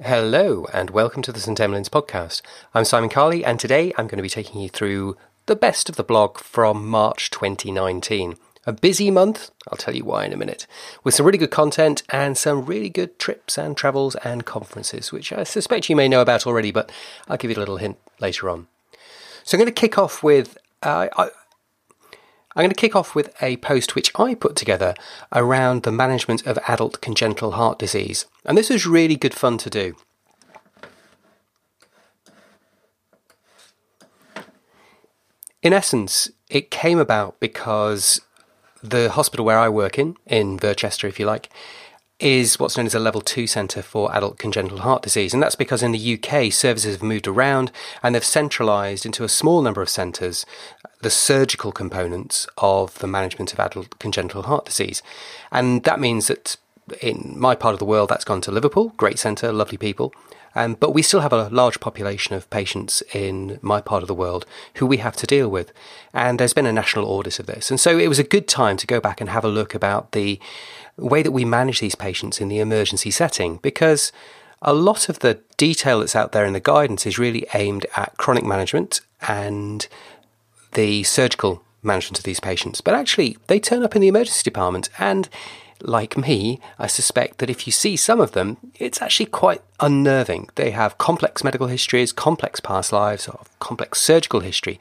Hello and welcome to the St Emeline's Podcast. I'm Simon Carley and today I'm going to be taking you through the best of the blog from March 2019. A busy month, I'll tell you why in a minute, with some really good content and some really good trips and travels and conferences, which I suspect you may know about already, but I'll give you a little hint later on. So I'm going to kick off with I'm going to kick off with a post which I put together around the management of adult congenital heart disease. And this was really good fun to do. In essence, it came about because the hospital where I work in Virchester, if you like, is what's known as a level 2 centre for adult congenital heart disease. And that's because in the UK, services have moved around and they've centralised into a small number of centres the surgical components of the management of adult congenital heart disease. And that means that in my part of the world, that's gone to Liverpool, great centre, lovely people. But we still have a large population of patients in my part of the world who we have to deal with. And there's been a national audit of this. And so it was a good time to go back and have a look about the way that we manage these patients in the emergency setting, because a lot of the detail that's out there in the guidance is really aimed at chronic management and the surgical management of these patients. But actually, they turn up in the emergency department and, like me, I suspect that if you see some of them, it's actually quite unnerving. They have complex medical histories, complex past lives, or complex surgical history,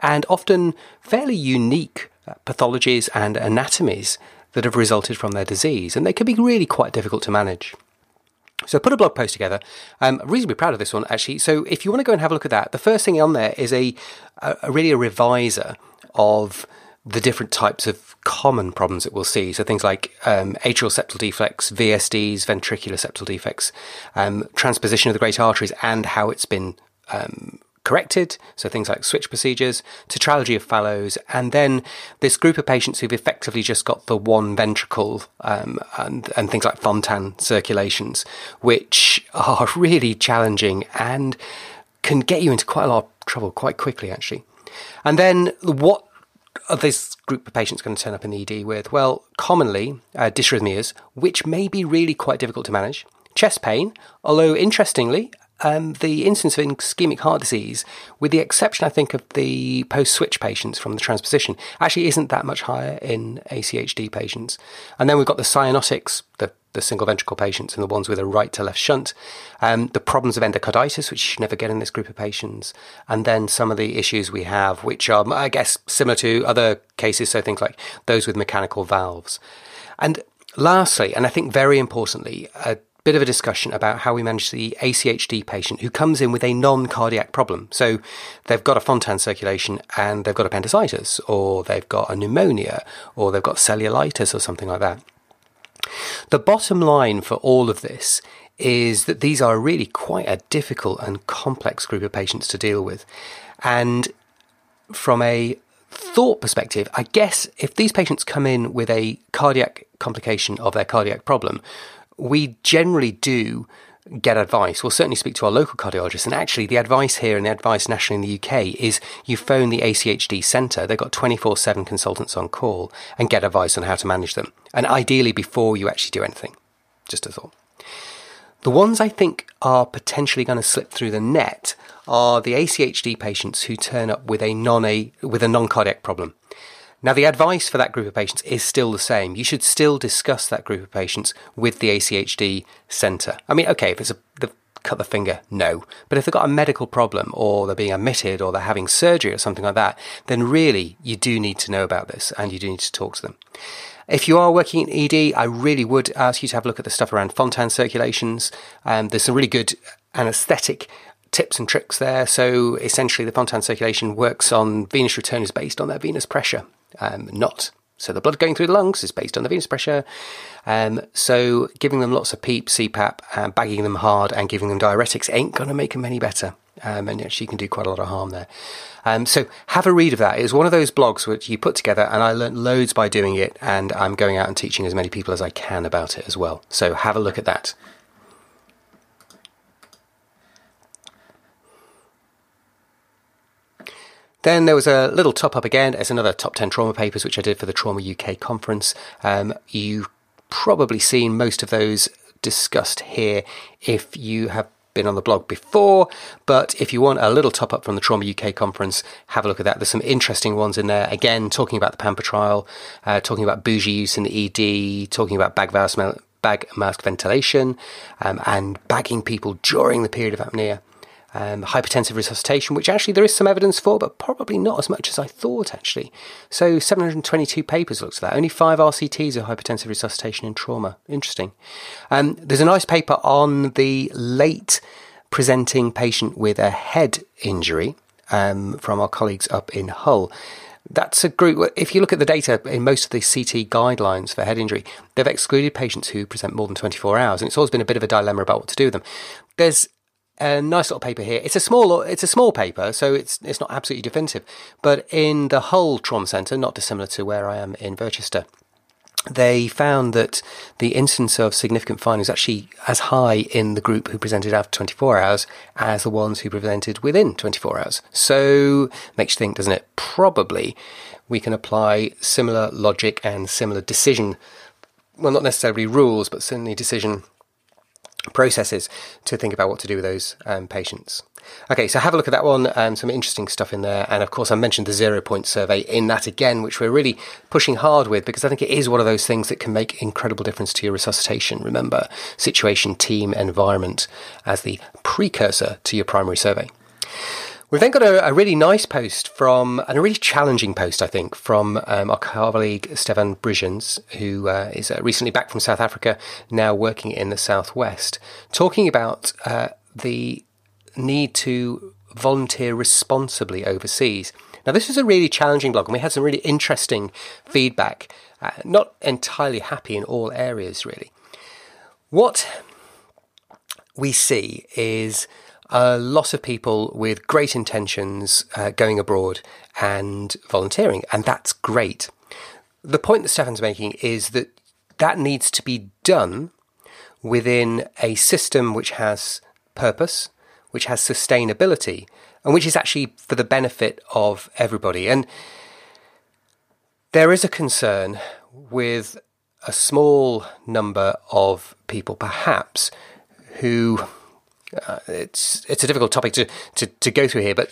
and often fairly unique pathologies and anatomies that have resulted from their disease, and they can be really quite difficult to manage. So I put a blog post together. I'm reasonably proud of this one, actually. So if you want to go and have a look at that, the first thing on there is a reviser of the different types of common problems that we'll see. So things like atrial septal defects, VSDs, ventricular septal defects, transposition of the great arteries and how it's been corrected, so things like switch procedures, tetralogy of Fallot's, and then this group of patients who've effectively just got the one ventricle and things like FONTAN circulations, which are really challenging and can get you into quite a lot of trouble quite quickly, actually. And then what are this group of patients going to turn up in the ED with? Well, commonly dysrhythmias, which may be really quite difficult to manage, chest pain, although interestingly, the incidence of ischemic heart disease, with the exception, I think, of the post-switch patients from the transposition, actually isn't that much higher in ACHD patients. And then we've got the cyanotics, the single ventricle patients and the ones with a right-to-left shunt, the problems of endocarditis, which you should never get in this group of patients, and then some of the issues we have, which are, I guess, similar to other cases, so things like those with mechanical valves. And lastly, and I think very importantly, bit of a discussion about how we manage the ACHD patient who comes in with a non-cardiac problem. So they've got a Fontan circulation and they've got appendicitis, or they've got a pneumonia, or they've got cellulitis or something like that. The bottom line for all of this is that these are really quite a difficult and complex group of patients to deal with. And from a thought perspective, I guess if these patients come in with a cardiac complication of their cardiac problem, we generally do get advice. We'll certainly speak to our local cardiologists. And actually, the advice here and the advice nationally in the UK is you phone the ACHD centre. They've got 24/7 consultants on call and get advice on how to manage them. And ideally, before you actually do anything. Just a thought. The ones I think are potentially going to slip through the net are the ACHD patients who turn up with a non-cardiac problem. Now, the advice for that group of patients is still the same. You should still discuss that group of patients with the ACHD centre. I mean, okay, if it's they've cut the finger, no. But if they've got a medical problem or they're being admitted or they're having surgery or something like that, then really you do need to know about this and you do need to talk to them. If you are working in ED, I really would ask you to have a look at the stuff around Fontan circulations. There's some really good anaesthetic tips and tricks there. So essentially the Fontan circulation works on venous return is based on their venous pressure. So the blood going through the lungs is based on the venous pressure. So giving them lots of PEEP, CPAP, bagging them hard and giving them diuretics ain't going to make them any better. And actually you can do quite a lot of harm there. So have a read of that. It was one of those blogs which you put together and I learnt loads by doing it. And I'm going out and teaching as many people as I can about it as well. So have a look at that. Then there was a little top-up again. There's another top 10 trauma papers, which I did for the Trauma UK conference. You've probably seen most of those discussed here if you have been on the blog before, but if you want a little top up from the Trauma UK conference, have a look at that. There's some interesting ones in there, again talking about the PAMPA trial, talking about bougie use in the ED, talking about bag mask ventilation, and bagging people during the period of apnea, hypertensive resuscitation, which actually there is some evidence for, but probably not as much as I thought actually. So 722 papers looked at that. Only 5 RCTs of hypertensive resuscitation in trauma. Interesting. There's a nice paper on the late presenting patient with a head injury from our colleagues up in Hull. That's a group, if you look at the data in most of the CT guidelines for head injury, they've excluded patients who present more than 24 hours. And it's always been a bit of a dilemma about what to do with them. There's a nice little paper here. It's a small paper, so it's not absolutely definitive. But in the Hull Tron Centre, not dissimilar to where I am in Virchester, they found that the incidence of significant findings actually as high in the group who presented after 24 hours as the ones who presented within 24 hours. So makes you think, doesn't it? Probably we can apply similar logic and similar decision, well, not necessarily rules, but certainly decision processes to think about what to do with those patients. Okay, so have a look at that one, some interesting stuff in there. And of course, I mentioned the 0-point survey in that again, which we're really pushing hard with, because I think it is one of those things that can make incredible difference to your resuscitation. Remember, situation, team, environment as the precursor to your primary survey. We've then got a really nice post from, and a really challenging post, I think, from our colleague Stevan Bruijns, who is recently back from South Africa, now working in the Southwest, talking about the need to volunteer responsibly overseas. Now, this is a really challenging blog, and we had some really interesting feedback, not entirely happy in all areas, really. What we see is a lot of people with great intentions going abroad and volunteering, and that's great. The point that Stefan's making is that that needs to be done within a system which has purpose, which has sustainability, and which is actually for the benefit of everybody. And there is a concern with a small number of people, perhaps, who... It's a difficult topic to go through here, but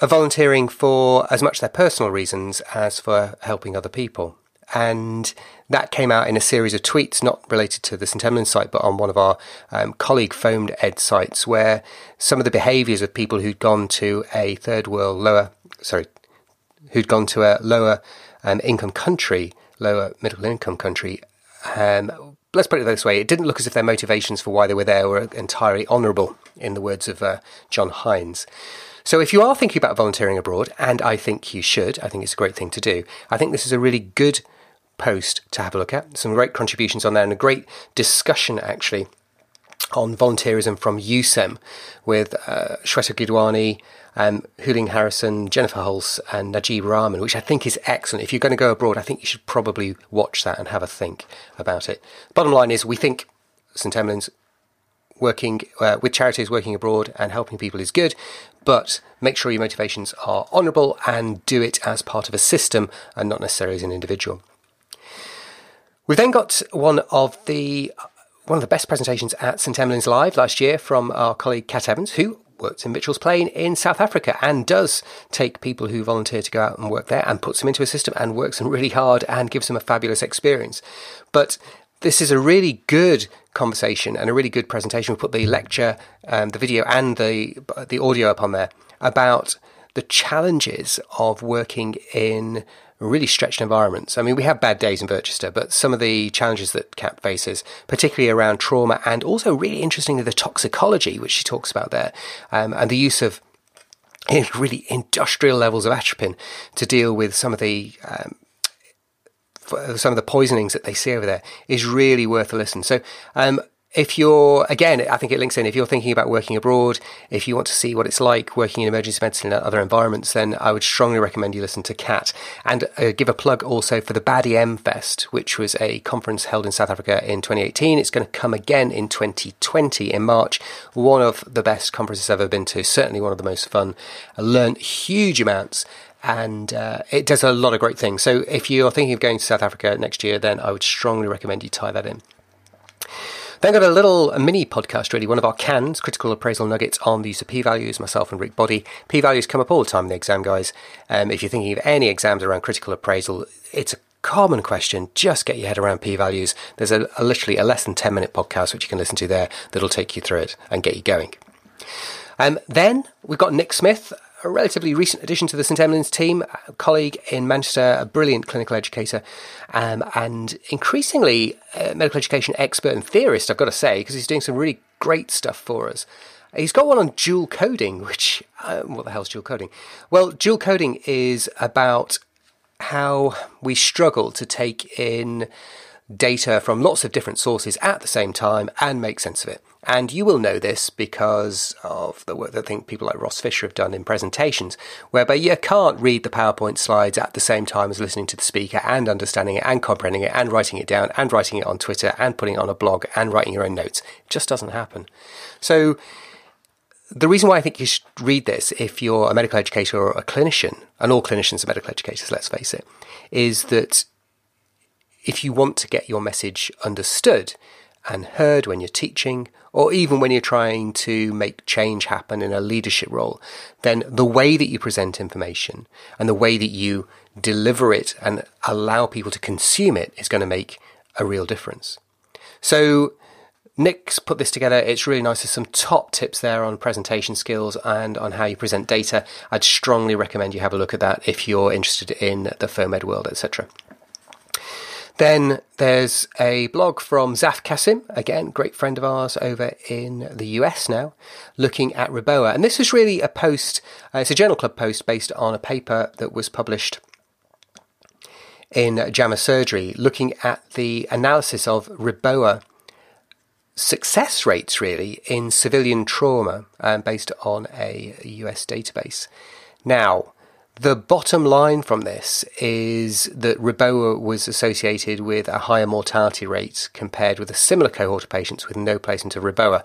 are volunteering for as much their personal reasons as for helping other people. And that came out in a series of tweets, not related to the St Emeline's site, but on one of our colleague FOMED ed sites, where some of the behaviours of people who'd gone to a lower income country, lower middle income country, let's put it this way, it didn't look as if their motivations for why they were there were entirely honourable, in the words of John Hines. So if you are thinking about volunteering abroad, and I think you should, I think it's a great thing to do, I think this is a really good post to have a look at. Some great contributions on there, and a great discussion, actually, on volunteerism from USEM with Shweta Gidwani, Huling Harrison, Jennifer Hulse and Najeeb Rahman, which I think is excellent. If you're going to go abroad, I think you should probably watch that and have a think about it. Bottom line is, we think St Emeline's working with charities, working abroad and helping people is good, but make sure your motivations are honourable and do it as part of a system and not necessarily as an individual. We've then got one of the best presentations at St Emeline's Live last year from our colleague Kat Evans, who works in Mitchell's Plain in South Africa and does take people who volunteer to go out and work there and puts them into a system and works them really hard and gives them a fabulous experience. But this is a really good conversation and a really good presentation. We put the lecture, the video and the audio up on there about the challenges of working in really stretched environments. I mean, we have bad days in Virchester, but some of the challenges that Kat faces, particularly around trauma and also really interestingly the toxicology, which she talks about there, and the use of really industrial levels of atropine to deal with some of the poisonings that they see over there, is really worth a listen. So if you're, again, I think it links in, if you're thinking about working abroad, if you want to see what it's like working in emergency medicine and other environments, then I would strongly recommend you listen to Kat. And give a plug also for the Bad EM Fest, which was a conference held in South Africa in 2018. It's going to come again in 2020 in March. One of the best conferences I've ever been to, certainly one of the most fun. I learned huge amounts. And it does a lot of great things. So if you're thinking of going to South Africa next year, then I would strongly recommend you tie that in. Then got a little mini podcast, really, one of our cans, critical appraisal nuggets on the use of p-values, myself and Rick Body. P-values come up all the time in the exam, guys. If you're thinking of any exams around critical appraisal, it's a common question. Just get your head around p-values. There's literally a less than 10-minute podcast which you can listen to there that'll take you through it and get you going. Then we've got Nick Smith, a relatively recent addition to the St Emeline's team, a colleague in Manchester, a brilliant clinical educator, and increasingly a medical education expert and theorist, I've got to say, because he's doing some really great stuff for us. He's got one on dual coding, which, what the hell's dual coding? Well, dual coding is about how we struggle to take in data from lots of different sources at the same time and make sense of it. And you will know this because of the work that I think people like Ross Fisher have done in presentations, whereby you can't read the PowerPoint slides at the same time as listening to the speaker and understanding it and comprehending it and writing it down and writing it on Twitter and putting it on a blog and writing your own notes. It just doesn't happen. So the reason why I think you should read this, if you're a medical educator or a clinician, and all clinicians are medical educators, let's face it, is that if you want to get your message understood and heard when you're teaching, or even when you're trying to make change happen in a leadership role, then the way that you present information and the way that you deliver it and allow people to consume it is going to make a real difference. So Nick's put this together. It's really nice. There's some top tips there on presentation skills and on how you present data. I'd strongly recommend you have a look at that if you're interested in the FOMED world, etc. Then there's a blog from Zaf Qasim, again, great friend of ours over in the US now, looking at Reboa. And this is really a post, it's a journal club post based on a paper that was published in JAMA Surgery, looking at the analysis of Reboa success rates, really, in civilian trauma, based on a US database. Now, the bottom line from this is that Reboa was associated with a higher mortality rate compared with a similar cohort of patients with no placement of Reboa.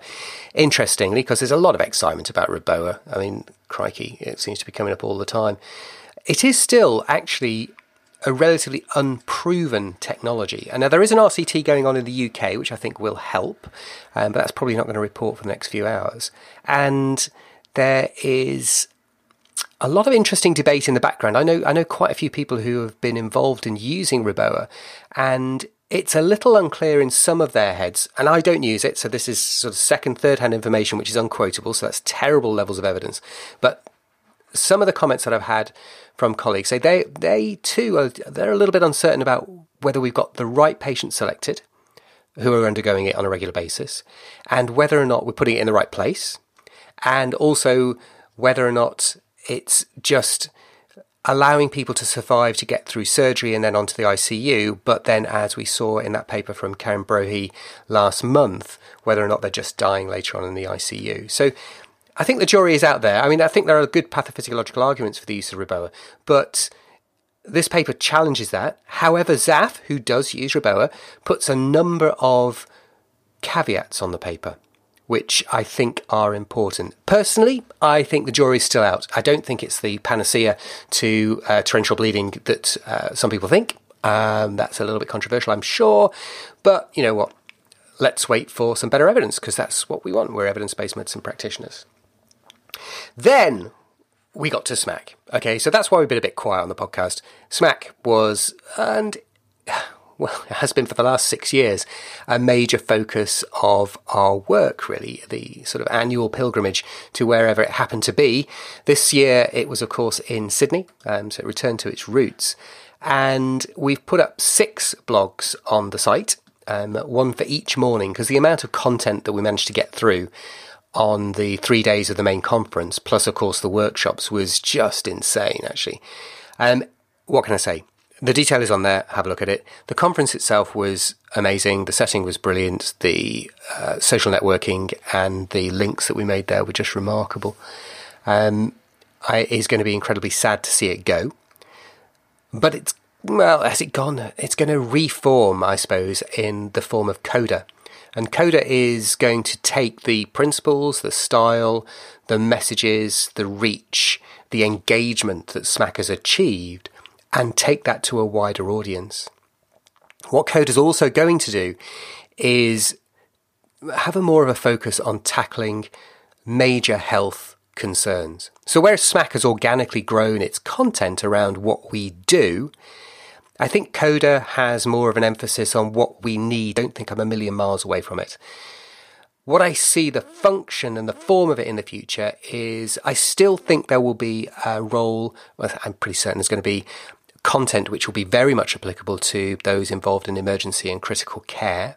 Interestingly, because there's a lot of excitement about Reboa, I mean, crikey, it seems to be coming up all the time. It is still actually a relatively unproven technology. And now there is an RCT going on in the UK, which I think will help, but that's probably not going to report for the next few hours. And there is a lot of interesting debate in the background. I know quite a few people who have been involved in using Reboa, and it's a little unclear in some of their heads, and I don't use it, so this is sort of second, third-hand information, which is unquotable, so that's terrible levels of evidence. But some of the comments that I've had from colleagues say they're a little bit uncertain about whether we've got the right patients selected who are undergoing it on a regular basis, and whether or not we're putting it in the right place, and also whether or not it's just allowing people to survive to get through surgery and then onto the ICU. But then, as we saw in that paper from Karen Brohey last month, whether or not they're just dying later on in the ICU. So I think the jury is out there. I mean, I think there are good pathophysiological arguments for the use of Reboa, but this paper challenges that. However, Zaf, who does use Reboa, puts a number of caveats on the paper, which I think are important. Personally, I think the jury's still out. I don't think it's the panacea to torrential bleeding that some people think. That's a little bit controversial, I'm sure. But you know what? Let's wait for some better evidence, because that's what we want. We're evidence-based medicine practitioners. Then we got to SMACC. Okay, so that's why we've been a bit quiet on the podcast. SMACC was, and well, it has been for the last 6 years, a major focus of our work, really, the sort of annual pilgrimage to wherever it happened to be. This year, it was, of course, in Sydney, so it returned to its roots. And we've put up 6 blogs on the site, one for each morning, because the amount of content that we managed to get through on the 3 days of the main conference, plus, of course, the workshops, was just insane, actually. What can I say? The detail is on there. Have a look at it. The conference itself was amazing. The setting was brilliant. The social networking and the links that we made there were just remarkable. It is going to be incredibly sad to see it go. But it's, well, has it gone? It's going to reform, I suppose, in the form of Coda. And Coda is going to take the principles, the style, the messages, the reach, the engagement that SMACC has achieved, and take that to a wider audience. What Coda is also going to do is have a more of a focus on tackling major health concerns. So whereas SMACC has organically grown its content around what we do, I think Coda has more of an emphasis on what we need. I don't think I'm a million miles away from it. What I see the function and the form of it in the future is I still think there will be a role, well, I'm pretty certain there's going to be content which will be very much applicable to those involved in emergency and critical care.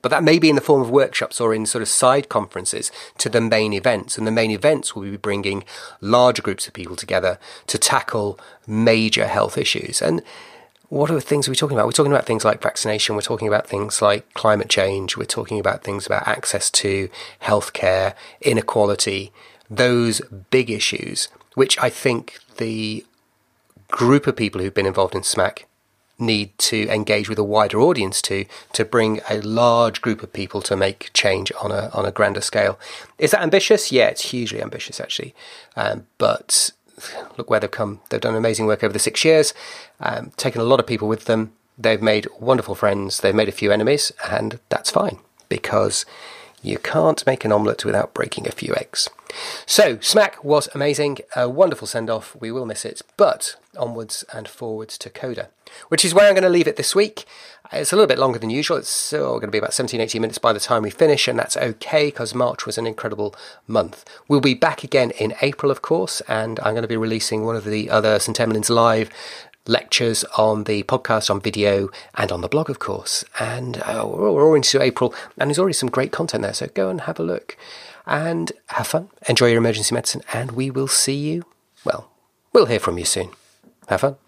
But that may be in the form of workshops or in sort of side conferences to the main events. And the main events will be bringing larger groups of people together to tackle major health issues. And what are the things we're talking about? We're talking about things like vaccination. We're talking about things like climate change. We're talking about things about access to healthcare, inequality, those big issues, which I think the group of people who've been involved in SMACC need to engage with a wider audience to bring a large group of people to make change on a grander scale. Is that ambitious? Yeah, it's hugely ambitious, actually. But look where they've come. They've done amazing work over the 6 years, taken a lot of people with them. They've made wonderful friends. They've made a few enemies, and that's fine because you can't make an omelette without breaking a few eggs. So SMACC was amazing, a wonderful send-off. We will miss it, but onwards and forwards to Coda, which is where I'm going to leave it this week. It's a little bit longer than usual. It's going to be about 17, 18 minutes by the time we finish, and that's okay because March was an incredible month. We'll be back again in April, of course, and I'm going to be releasing one of the other St Emeline's Live lectures on the podcast, on video, and on the blog, of course. And we're all into April, and there's already some great content there, so go and have a look. And have fun, enjoy your emergency medicine, and we will see you, well, we'll hear from you soon. Have fun.